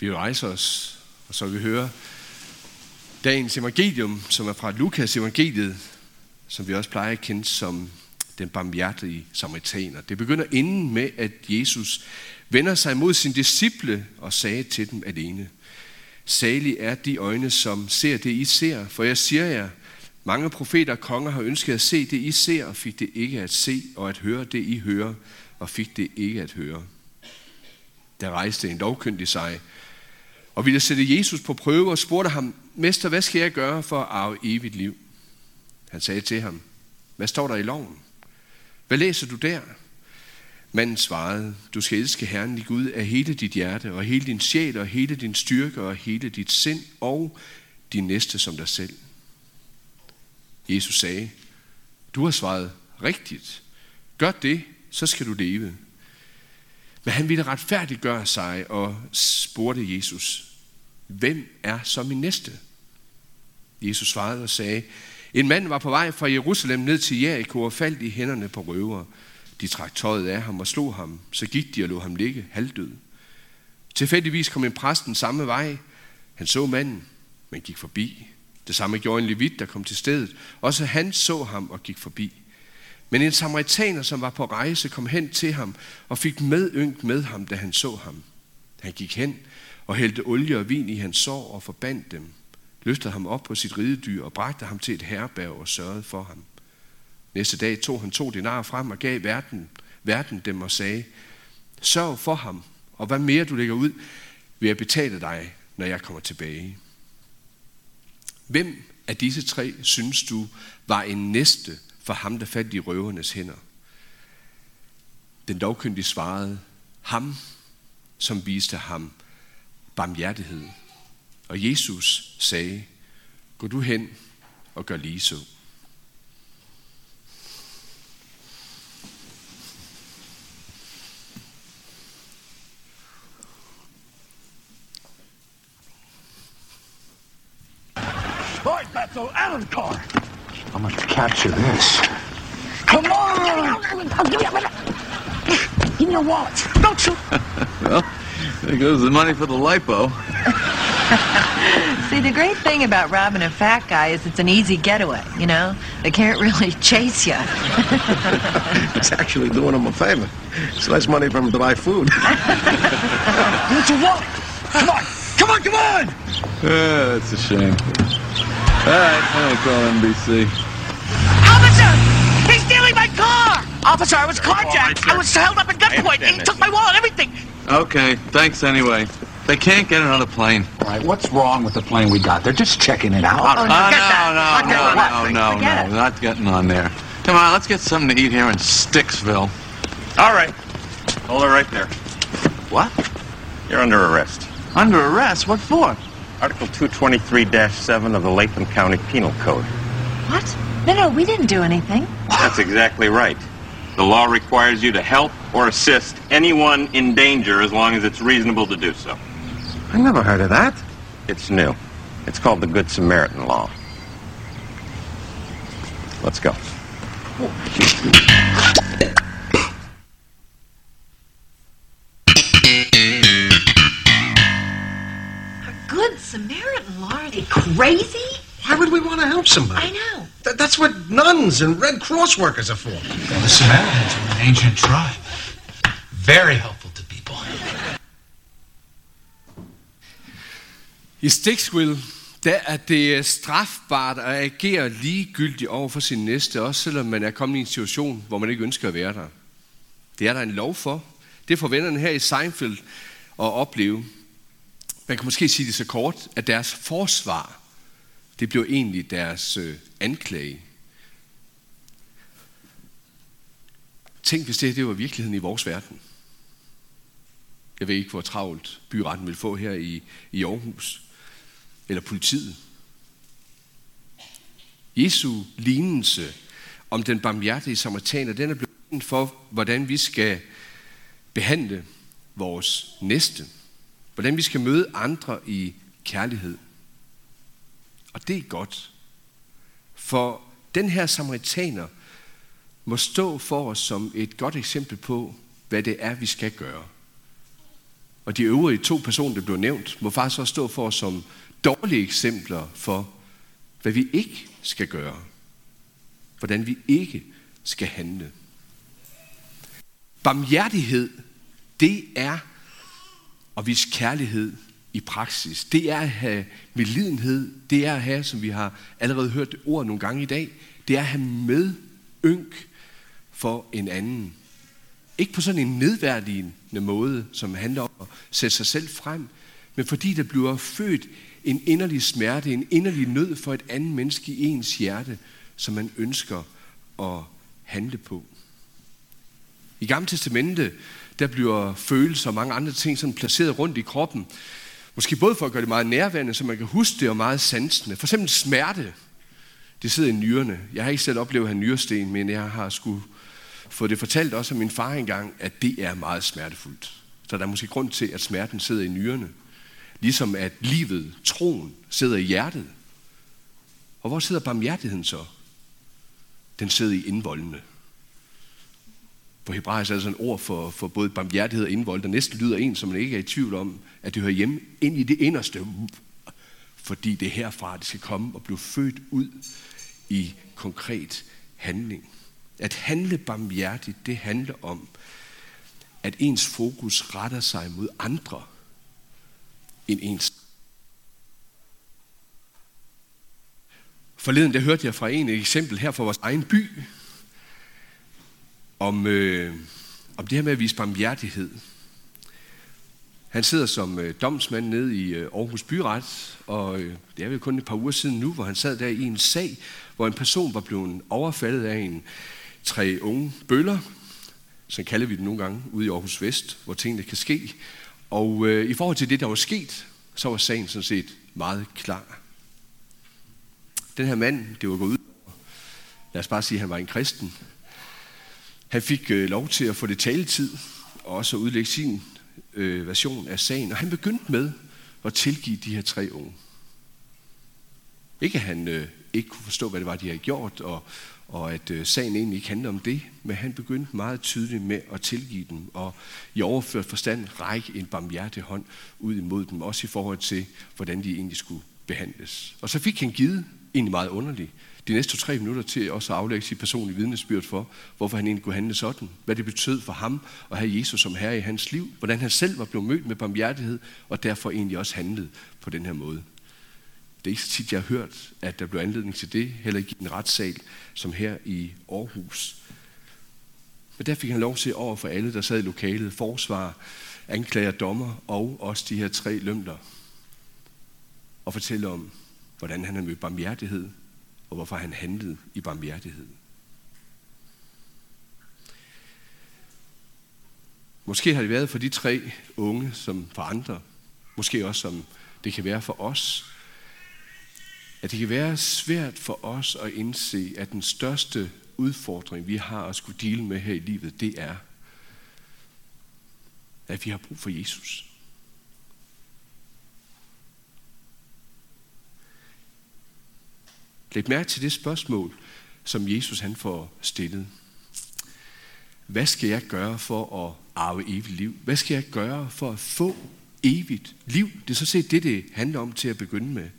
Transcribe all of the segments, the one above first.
Vi vil rejse os, og så vil vi høre dagens evangelium, som er fra Lukas evangeliet, som vi også plejer at kende som den barmhjertige samaritaner. Det begynder inden med, at Jesus vender sig mod sine disciple og sagde til dem alene: Salig er de øjne, som ser det, I ser, for jeg siger jer, mange profeter og konger har ønsket at se det, I ser, og fik det ikke at se, og at høre det, I hører, og fik det ikke at høre. Der rejste en lovkyndig sig, og ville sætte Jesus på prøve og spurgte ham: Mester, hvad skal jeg gøre for at arve evigt liv? Han sagde til ham: Hvad står der i loven? Hvad læser du der? Manden svarede: Du skal elske Herren din Gud af hele dit hjerte, og hele din sjæl, og hele din styrke, og hele dit sind, og din næste som dig selv. Jesus sagde: Du har svaret rigtigt. Gør det, så skal du leve. Men han ville retfærdiggøre sig og spurgte Jesus: Hvem er så min næste? Jesus svarede og sagde: En mand var på vej fra Jerusalem ned til Jericho og faldt i hænderne på røvere. De trak tøjet af ham og slog ham, så gik de og lod ham ligge halvdød. Tilfældigvis kom en præst den samme vej. Han så manden, men gik forbi. Det samme gjorde en levit, der kom til stedet. Også han så ham og gik forbi. Men en samaritaner, som var på rejse, kom hen til ham og fik medynk med ham, da han så ham. Han gik hen og hældte olie og vin i hans sår og forbandt dem, løftede ham op på sit ridedyr og bragte ham til et herberg og sørgede for ham. Næste dag tog han 2 denarer frem og gav verden dem og sagde: Sørg for ham, og hvad mere du lægger ud, vil jeg betale dig, når jeg kommer tilbage. Hvem af disse 3 synes du var en næste for ham, der faldt i røvernes hænder? Den lovkyndige svarede: Ham, som viste ham barmhjertighed. Og Jesus sagde: Gå du hen og gør lige så. Boys, that's old Alan's car. I'm going to capture this. Come on! Give me your wallet. Don't you? Well, there goes the money for the lipo. See, the great thing about robbing a fat guy is it's an easy getaway, you know? They can't really chase you. It's actually doing him a favor. It's less money for him to buy food. Get your wallet! Come on! Come on, come on! That's a shame. All right, I'm going to call NBC. Officer! He's stealing my car! Officer, I was carjacked. I was held up at gunpoint. He took my wallet, everything. Okay, thanks anyway. They can't get it on a plane. All right, what's wrong with the plane we got? They're just checking it out. No, not getting on there. Come on, let's get something to eat here in Sticksville. All right. Hold her right there. What? You're under arrest. Under arrest? What for? Article 223-7 of the Latham County Penal Code. What? No, we didn't do anything. That's exactly right. The law requires you to help or assist anyone in danger as long as it's reasonable to do so. I never heard of that. It's new. It's called the Good Samaritan Law. Let's go. Samaritan law? Are they crazy? Why would we want to help somebody? I know. That's what nuns and Red Cross workers are for. Well, the Samaritans were an ancient tribe. Very helpful to people. I Sticksville, der er det strafbart at agere ligegyldigt over for sin næste, også selvom man er kommet i en situation, hvor man ikke ønsker at være der. Det er der en lov for. Det får vennerne her i Seinfeld at opleve. Man kan måske sige det så kort, at deres forsvar, det blev egentlig deres anklage. Tænk, hvis det var virkeligheden i vores verden. Jeg ved ikke, hvor travlt byretten vil få her i Aarhus, eller politiet. Jesu lignelse om den barmhjertige samaritaner, den er blevet for, hvordan vi skal behandle vores næste. Hvordan vi skal møde andre i kærlighed. Og det er godt. For den her samaritaner må stå for os som et godt eksempel på, hvad det er, vi skal gøre. Og de øvrige to personer, der blev nævnt, må faktisk også stå for som dårlige eksempler for, hvad vi ikke skal gøre. Hvordan vi ikke skal handle. Barmhjertighed, det er at vise kærlighed i praksis. Det er at have medlidenhed. Det er at have, som vi har allerede hørt det ord nogle gange i dag, det er at have medynk for en anden. Ikke på sådan en nedværdigende måde, som handler om at sætte sig selv frem, men fordi der bliver født en inderlig smerte, en inderlig nød for et andet menneske i ens hjerte, som man ønsker at handle på. I Gamle Testamente, der bliver følelser og mange andre ting sådan placeret rundt i kroppen. Måske både for at gøre det meget nærværende, så man kan huske det, og meget sansende. For eksempel smerte. Det sidder i nyrerne. Jeg har ikke selv oplevet at have nyresten, men jeg har sgu fået det fortalt også af min far engang, at det er meget smertefuldt. Så der er måske grund til, at smerten sidder i nyrerne. Ligesom at livet, troen, sidder i hjertet. Og hvor sidder barmhjertigheden så? Den sidder i indvoldene. På hebraisk er der sådan et ord for både barmhjertighed og indvold. Der næsten lyder en, som man ikke er i tvivl om, at det hører hjemme ind i det inderste. Fordi det er herfra, det skal komme og blive født ud i konkret handling. At handle barmhjertigt, det handler om, at ens fokus retter sig mod andre end ens. Forleden der hørte jeg fra et eksempel her fra vores egen by, om det her med at vise barmhjertighed. Han sidder som domsmand nede i Aarhus Byret, og det er vel kun et par uger siden nu, hvor han sad der i en sag, hvor en person var blevet overfaldet af tre unge bøller, så kalder vi dem nogle gange ude i Aarhus Vest, hvor tingene kan ske. Og i forhold til det, der var sket, så var sagen sådan set meget klar. Den her mand, det var gået ud, lad os bare sige, at han var en kristen. Han fik lov til at få det taletid, og også at udlægge sin version af sagen. Og han begyndte med at tilgive de her tre unge. Ikke at han ikke kunne forstå, hvad det var, de havde gjort, og at sagen egentlig ikke handlede om det, men han begyndte meget tydeligt med at tilgive dem, og i overført forstand række en barmhjertig hånd ud imod dem, også i forhold til, hvordan de egentlig skulle behandles. Og så fik han givet, egentlig meget underligt, de næste 3 minutter til også at aflægge sit personlige vidnesbyrd for, hvorfor han egentlig kunne handle sådan, hvad det betød for ham at have Jesus som herre i hans liv, hvordan han selv var blevet mødt med barmhjertighed, og derfor egentlig også handlede på den her måde. Det er ikke så tit, jeg har hørt, at der blev anledning til det, heller ikke i en retssal, som her i Aarhus. Men der fik han lov til over for alle, der sad i lokalet, forsvar, anklager, dommer og også de her 3 lømler, og fortælle om, hvordan han havde mødt barmhjertighed, og hvorfor han handlede i barmhjertighed. Måske har det været for de 3 unge som for andre, måske også som det kan være for os, at det kan være svært for os at indse, at den største udfordring, vi har at skulle dele med her i livet, det er, at vi har brug for Jesus. Læg mærke til det spørgsmål, som Jesus han får stillet. Hvad skal jeg gøre for at arve evigt liv? Hvad skal jeg gøre for at få evigt liv? Det er sådan set det handler om til at begynde med.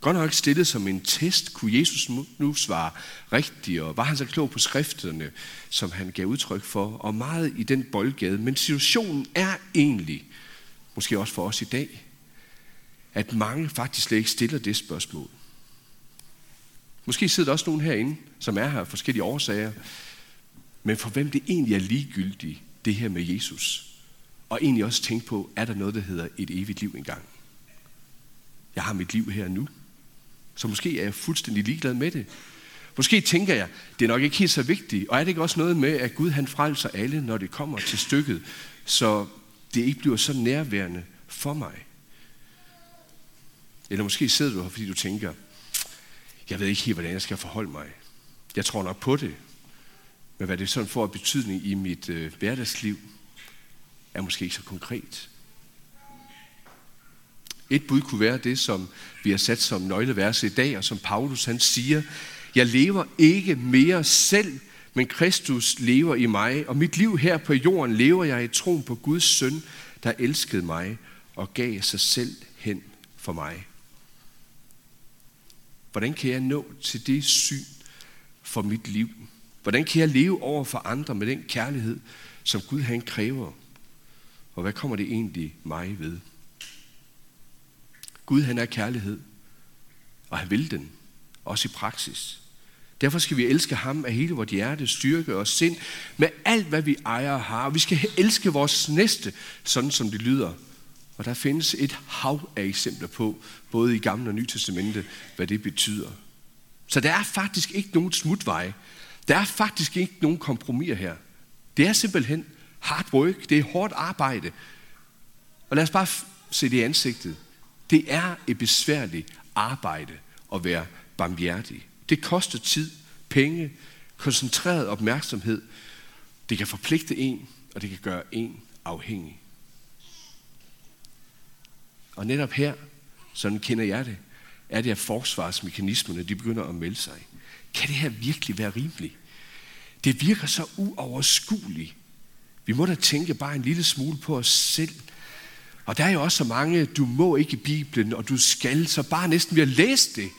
Godt nok stillet som en test, kunne Jesus nu svare rigtigt, og var han så klog på skrifterne, som han gav udtryk for, og meget i den boldgade. Men situationen er egentlig, måske også for os i dag, at mange faktisk slet ikke stiller det spørgsmål. Måske sidder der også nogen herinde, som er her af forskellige årsager, men for hvem det egentlig er ligegyldigt, det her med Jesus. Og egentlig også tænke på, er der noget, der hedder et evigt liv engang? Jeg har mit liv her nu, så måske er jeg fuldstændig ligeglad med det. Måske tænker jeg, det er nok ikke helt så vigtigt, og er det ikke også noget med, at Gud han frelser alle, når det kommer til stykket, så det ikke bliver så nærværende for mig? Eller måske sidder du her, fordi du tænker, jeg ved ikke helt, hvordan jeg skal forholde mig. Jeg tror nok på det, men hvad det sådan får af betydning i mit hverdagsliv, er måske ikke så konkret. Et bud kunne være det, som vi har sat som nøglevers i dag, og som Paulus han siger, jeg lever ikke mere selv, men Kristus lever i mig, og mit liv her på jorden lever jeg i troen på Guds søn, der elskede mig og gav sig selv hen for mig. Hvordan kan jeg nå til det syn for mit liv? Hvordan kan jeg leve over for andre med den kærlighed, som Gud han kræver? Og hvad kommer det egentlig mig ved? Gud han er kærlighed, og han vil den, også i praksis. Derfor skal vi elske ham af hele vores hjerte, styrke og sind, med alt hvad vi ejer og har. Vi skal elske vores næste, sådan som det lyder. Og der findes et hav af eksempler på, både i Gamle og Nye Testamente, hvad det betyder. Så der er faktisk ikke nogen smutveje. Der er faktisk ikke nogen kompromiser her. Det er simpelthen hard work. Det er hårdt arbejde. Og lad os bare se det i ansigtet. Det er et besværligt arbejde at være barmhjertig. Det koster tid, penge, koncentreret opmærksomhed. Det kan forpligte en, og det kan gøre en afhængig. Og netop her, sådan kender jeg det, er det, at forsvarsmekanismerne de begynder at melde sig. Kan det her virkelig være rimeligt? Det virker så uoverskueligt. Vi må da tænke bare en lille smule på os selv. Og der er jo også så mange, du må ikke i Bibelen, og du skal, så bare næsten ved at læse det,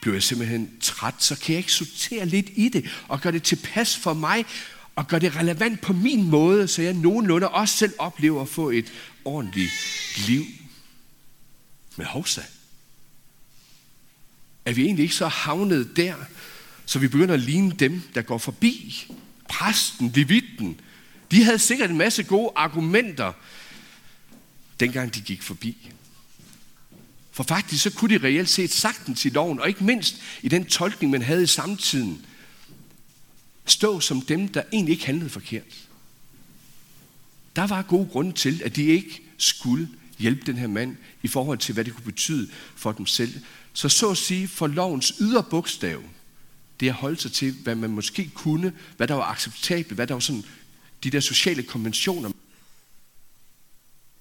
bliver jeg simpelthen træt, så kan jeg ikke sortere lidt i det, og gøre det tilpas for mig, og gøre det relevant på min måde, så jeg nogenlunde også selv oplever at få et ordentligt liv. Men hovsa, er vi egentlig ikke så havnet der, så vi begynder at ligne dem, der går forbi? Præsten, levitten, de havde sikkert en masse gode argumenter, dengang de gik forbi. For faktisk så kunne de reelt set sagtens i loven, og ikke mindst i den tolkning, man havde i samtiden, stå som dem, der egentlig ikke handlede forkert. Der var gode grunde til, at de ikke skulle hjælpe den her mand i forhold til, hvad det kunne betyde for dem selv. Så at sige, for lovens ydre bogstav, det at holde sig til, hvad man måske kunne, hvad der var acceptabelt, hvad der var sådan, de der sociale konventioner,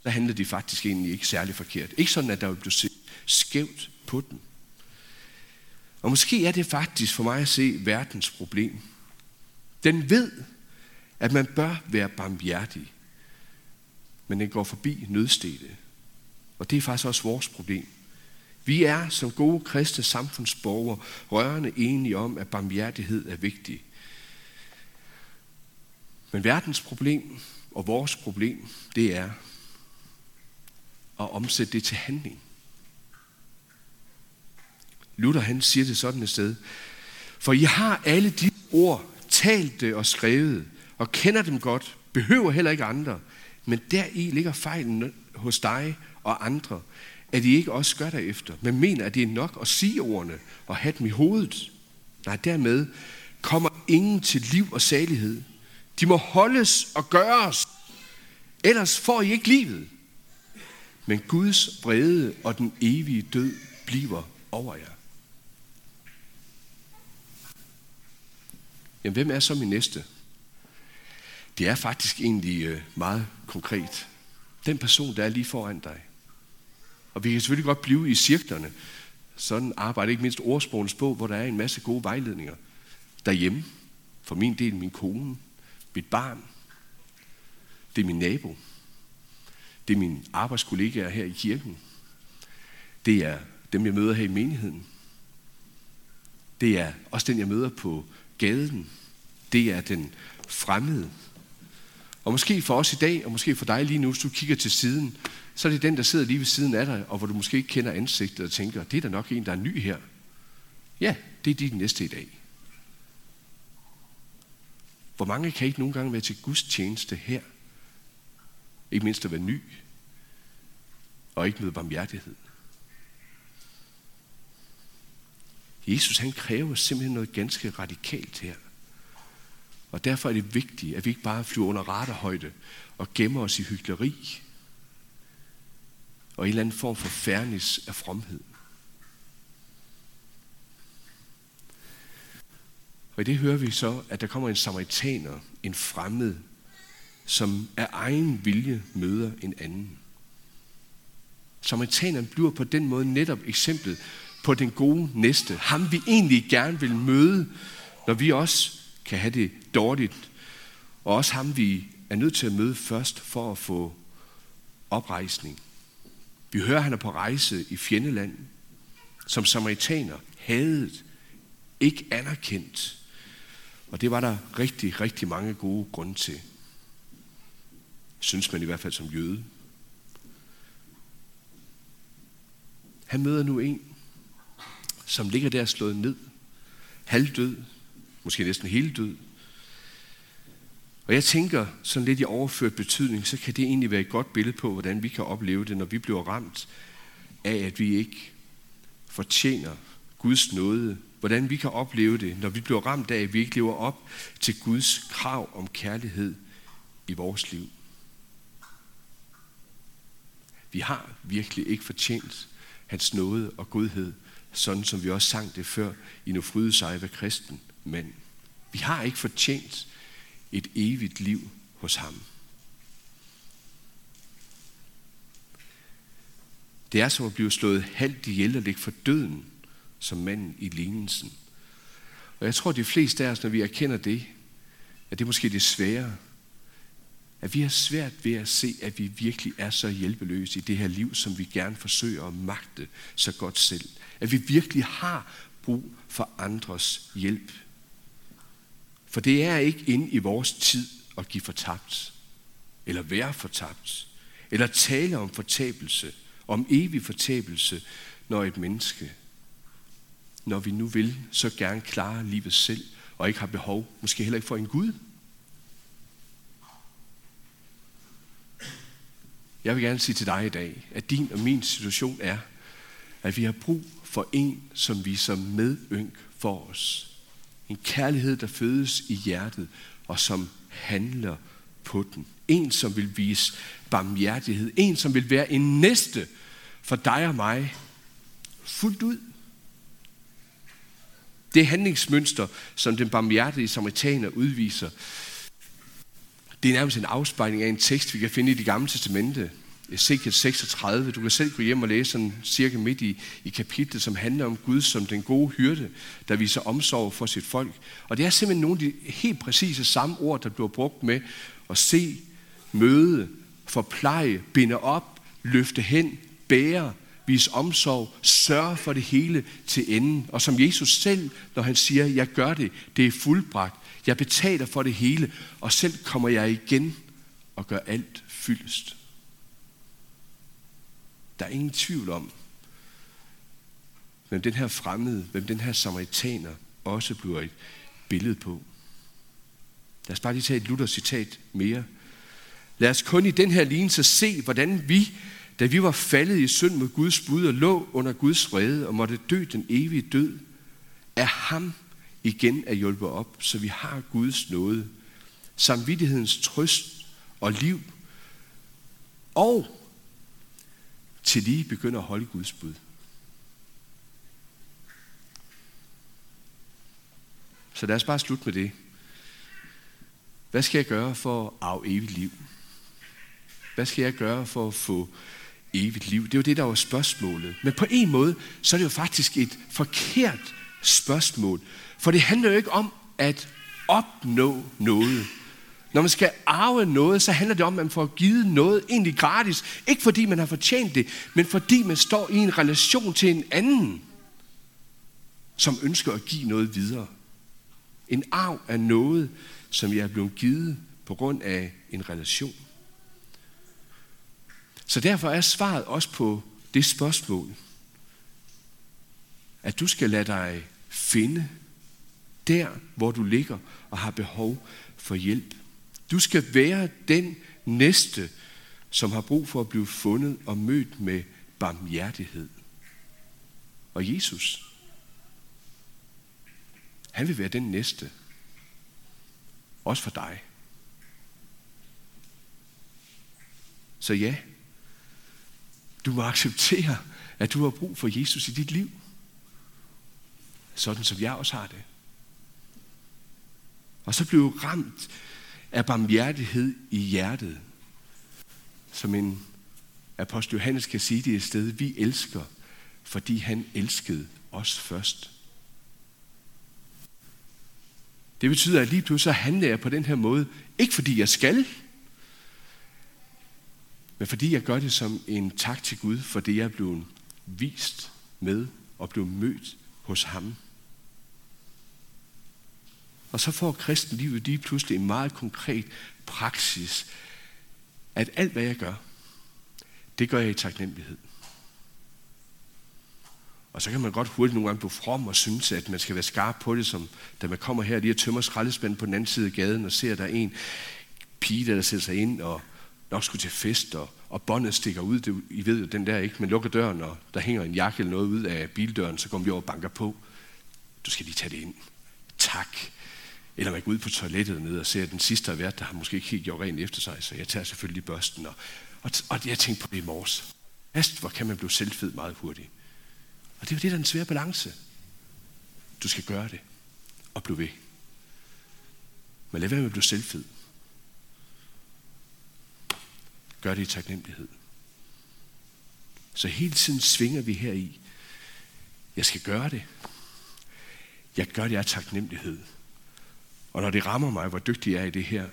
der handlede de faktisk egentlig ikke særlig forkert. Ikke sådan, at der blev set skævt på dem. Og måske er det faktisk for mig at se verdens problem. Den ved, at man bør være barmhjertig, men den går forbi nødstede. Og det er faktisk også vores problem. Vi er som gode kristne samfundsborgere rørende enige om, at barmhjertighed er vigtig. Men verdens problem og vores problem, det er at omsætte det til handling. Luther han siger det sådan et sted: for I har alle de ord, talt det og skrevet, og kender dem godt, behøver heller ikke andre, men deri ligger fejlen hos dig og andre, at I ikke også gør derefter, men mener, at det er nok at sige ordene og have dem i hovedet. Nej, dermed kommer ingen til liv og salighed. De må holdes og gøres, ellers får I ikke livet. Men Guds vrede og den evige død bliver over jer. Jamen, hvem er så min næste? Det er faktisk egentlig meget konkret. Den person, der er lige foran dig. Og vi kan selvfølgelig godt blive i cirklerne. Sådan arbejder ikke mindst ordsprogenes bog, hvor der er en masse gode vejledninger. Derhjemme, for min del, min kone, mit barn, det er min nabo. Det er mine arbejdskollegaer her i kirken. Det er dem, jeg møder her i menigheden. Det er også den, jeg møder på gaden. Det er den fremmede. Og måske for os i dag, og måske for dig lige nu, hvis du kigger til siden, så er det den, der sidder lige ved siden af dig, og hvor du måske ikke kender ansigtet og tænker, det er da nok en, der er ny her. Ja, det er din næste i dag. Hvor mange kan ikke nogle gange være til Guds tjeneste her? Ikke mindst at være ny, og ikke møde barmhjertighed. Jesus han kræver simpelthen noget ganske radikalt her. Og derfor er det vigtigt, at vi ikke bare flyver under radarhøjde og gemmer os i hykleri og en eller anden form for fernis af fromhed. Og i det hører vi så, at der kommer en samaritaner, en fremmed, som af egen vilje møder en anden. Samaritaneren bliver på den måde netop eksemplet på den gode næste. Ham vi egentlig gerne vil møde, når vi også kan have det dårligt. Og også ham vi er nødt til at møde først for at få oprejsning. Vi hører, at han er på rejse i fjendeland, som samaritaner, hadet, ikke anerkendt. Og det var der rigtig, rigtig mange gode grunde til. Synes man i hvert fald som jøde. Han møder nu en, som ligger der slået ned, halvdød, måske næsten helt død. Og jeg tænker, sådan lidt i overført betydning, så kan det egentlig være et godt billede på, hvordan vi kan opleve det, når vi bliver ramt af, at vi ikke fortjener Guds nåde. Hvordan vi kan opleve det, når vi bliver ramt af, at vi ikke lever op til Guds krav om kærlighed i vores liv. Vi har virkelig ikke fortjent hans nåde og godhed, sådan som vi også sang det før i Nu fryde sig ved kristen mand. Vi har ikke fortjent et evigt liv hos ham. Det er som at blive slået halvt ihjel og ligge for døden, som manden i lignelsen. Og jeg tror, de fleste af os, når vi erkender det, at det måske er det svære, at vi har svært ved at se, at vi virkelig er så hjælpeløse i det her liv, som vi gerne forsøger at magte så godt selv. At vi virkelig har brug for andres hjælp. For det er ikke inde i vores tid at give fortabt, eller være fortabt, eller tale om fortabelse, om evig fortabelse, når et menneske, når vi nu vil, så gerne klare livet selv, og ikke har behov, måske heller ikke for en Gud. Jeg vil gerne sige til dig i dag, at din og min situation er, at vi har brug for en, som viser medynk for os. En kærlighed, der fødes i hjertet, og som handler på den. En, som vil vise barmhjertighed. En, som vil være en næste for dig og mig, fuldt ud. Det handlingsmønster, som den barmhjertige samaritaner udviser, det er nærmest en afspejling af en tekst, vi kan finde i Det Gamle Testamente. Ezekiel 36. Du kan selv gå hjem og læse sådan cirka midt i kapitlet, som handler om Gud som den gode hyrde, der viser omsorg for sit folk. Og det er simpelthen nogle af de helt præcise samme ord, der bliver brugt med at se, møde, forpleje, binde op, løfte hen, bære, vise omsorg, sørge for det hele til enden. Og som Jesus selv, når han siger, jeg gør det, det er fuldbragt, jeg betaler for det hele, og selv kommer jeg igen og gør alt fyldest. Der er ingen tvivl om, hvem den her fremmede, hvem den her samaritaner også bliver et billede på. Lad os bare lige tage et Luthers citat mere. Lad os kun i den her lignelse se, hvordan vi, da vi var faldet i synd mod Guds bud og lå under Guds vrede og måtte dø den evige død, er ham igen at hjulpet op, så vi har Guds nåde, samvittighedens trøst og liv, og til lige begynder at holde Guds bud. Så lad os bare slutte med det. Hvad skal jeg gøre for at arve evigt liv? Hvad skal jeg gøre for at få evigt liv? Det er jo det, der var spørgsmålet. Men på en måde, så er det jo faktisk et forkert spørgsmål. For det handler jo ikke om at opnå noget. Når man skal arve noget, så handler det om, at man får givet noget egentlig gratis. Ikke fordi man har fortjent det, men fordi man står i en relation til en anden, som ønsker at give noget videre. En arv er noget, som jeg er blevet givet på grund af en relation. Så derfor er svaret også på det spørgsmål, at du skal lade dig finde der, hvor du ligger og har behov for hjælp. Du skal være den næste, som har brug for at blive fundet og mødt med barmhjertighed. Og Jesus, han vil være den næste, også for dig. Så ja, du må acceptere, at du har brug for Jesus i dit liv, sådan som jeg også har det. Og så blev ramt af barmhjertighed i hjertet. Som en apostel Johannes kan sige det et sted, vi elsker, fordi han elskede os først. Det betyder, at lige pludselig så handler jeg på den her måde, ikke fordi jeg skal, Men fordi jeg gør det som en tak til Gud for det, jeg er blevet vist med og blevet mødt hos ham. Og så får kristenlivet lige pludselig en meget konkret praksis, at alt hvad jeg gør, det gør jeg i taknemmelighed. Og så kan man godt hurtigt nogle gange blive from og synes, at man skal være skarp på det, som da man kommer her lige og tømmer skraldespanden på den anden side af gaden og ser, at der er en pige, der sætter sig ind og nok skulle til fest, og båndet stikker ud. Det, I ved jo den der, ikke? Man lukker døren, og der hænger en jakke eller noget ud af bildøren, så går man lige over og banker på. Du skal lige tage det ind. Tak. Eller man går ud på toilettet ned og ser, at den sidste har været, der har måske ikke helt gjort rent efter sig, så jeg tager selvfølgelig børsten. Og jeg tænkte på det i morges. Hvor kan man blive selvfed meget hurtigt? Og det er jo det, der er en svær balance. Du skal gøre det, og blive ved. Men lad være med at blive selvfed. Gør det i taknemmelighed. Så hele tiden svinger vi her i. Jeg skal gøre det. Jeg gør det af taknemmelighed. Og når det rammer mig, hvor dygtig jeg er i det her,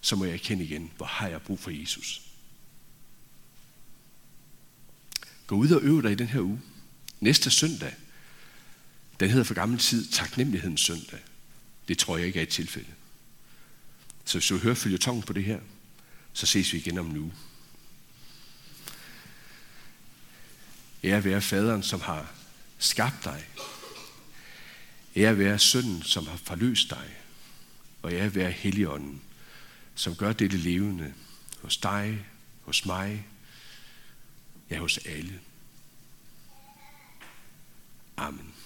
så må jeg erkende igen, hvor har jeg brug for Jesus. Gå ud og øv dig i den her uge. Næste søndag, den hedder for gammel tid taknemmelighedens søndag. Det tror jeg ikke er et tilfælde. Så hvis du hører føljetongen på det her, så ses vi igen om en uge. Ære være faderen, som har skabt dig. Ære være sønnen, som har forløst dig. Og ære være Helligånden, som gør dette levende hos dig, hos mig, ja hos alle. Amen.